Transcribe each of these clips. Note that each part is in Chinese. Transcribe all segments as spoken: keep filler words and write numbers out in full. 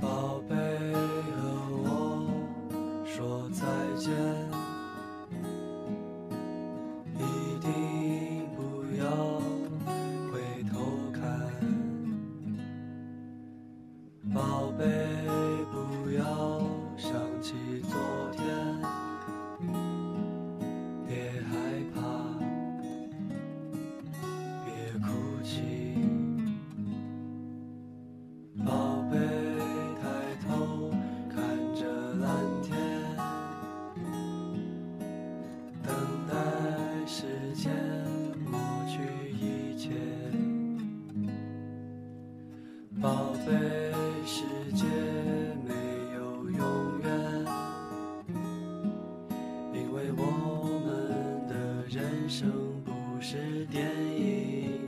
宝贝和我说再见，一定不要回头看，宝贝不要想起昨天，别害怕，别哭泣，宝贝。 时间抹去一切，宝贝，世界没有永远，因为我们的人生不是电影。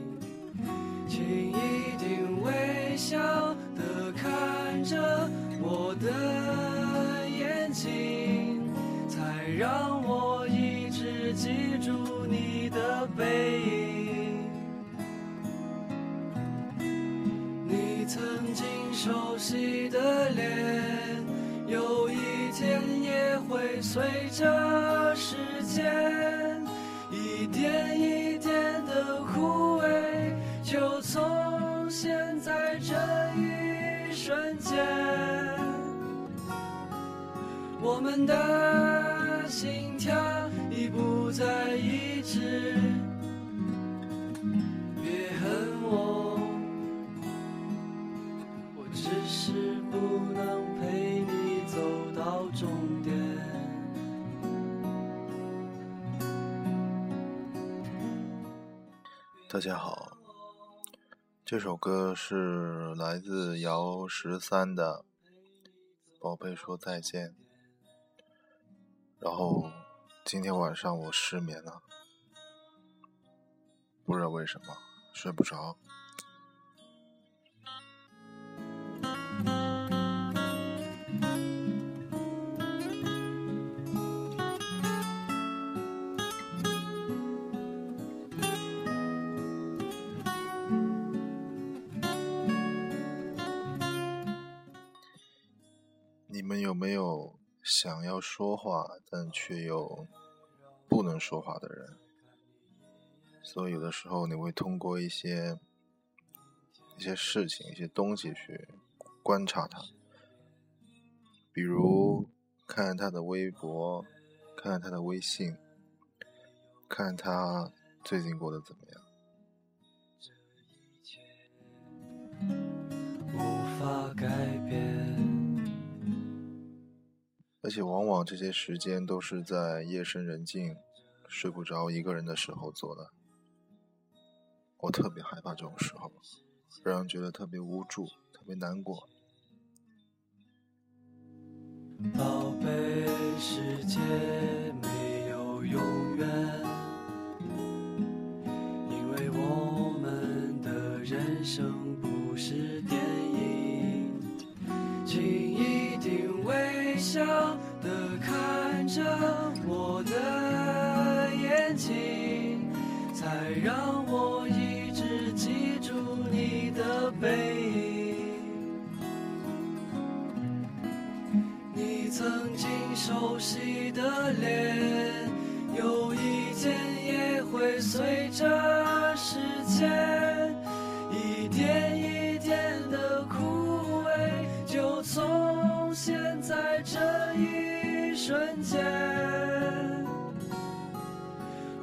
请一定微笑地看着我的眼睛，才让我一直记住。 你的背影，你曾经熟悉的脸，有一天也会随着时间，一点一点的枯萎，就从现在这一瞬间，我们的心跳已不再一。 别恨我，我只是不能陪你走到终点。大家好，这首歌是来自姚十三的《宝贝说再见》，然后今天晚上我失眠了。 不知道为什么睡不着。你们有没有想要说话，但却又不能说话的人？ 所以有的时候你会通过一些一些事情、一些东西去观察他，比如看他的微博，看他的微信，看他最近过得怎么样。无法改变，而且往往这些时间都是在夜深人静、睡不着一个人的时候做的。 我特别害怕这种时候，让人觉得特别无助，特别难过。宝贝，世界没有永远，因为我们的人生不是电影。请一定微笑地看着我的眼睛，才让我。 记住你的背影，你曾经熟悉的脸，有一天也会随着时间，一点一点的枯萎，就从现在这一瞬间，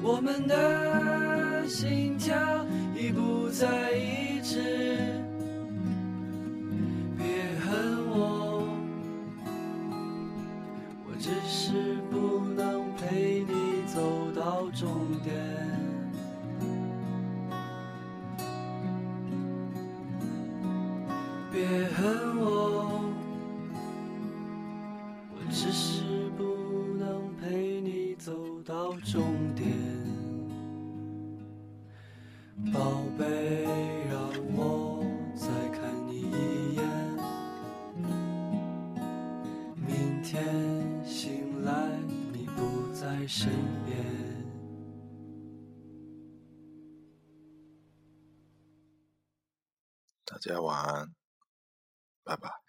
我们的心跳。 已不再一致，别恨我，我只是不能陪你走到终点。别恨我，我只是不能陪你走到终点。 宝贝，让我再看你一眼，天醒来，你不在身边。大家晚安，拜拜。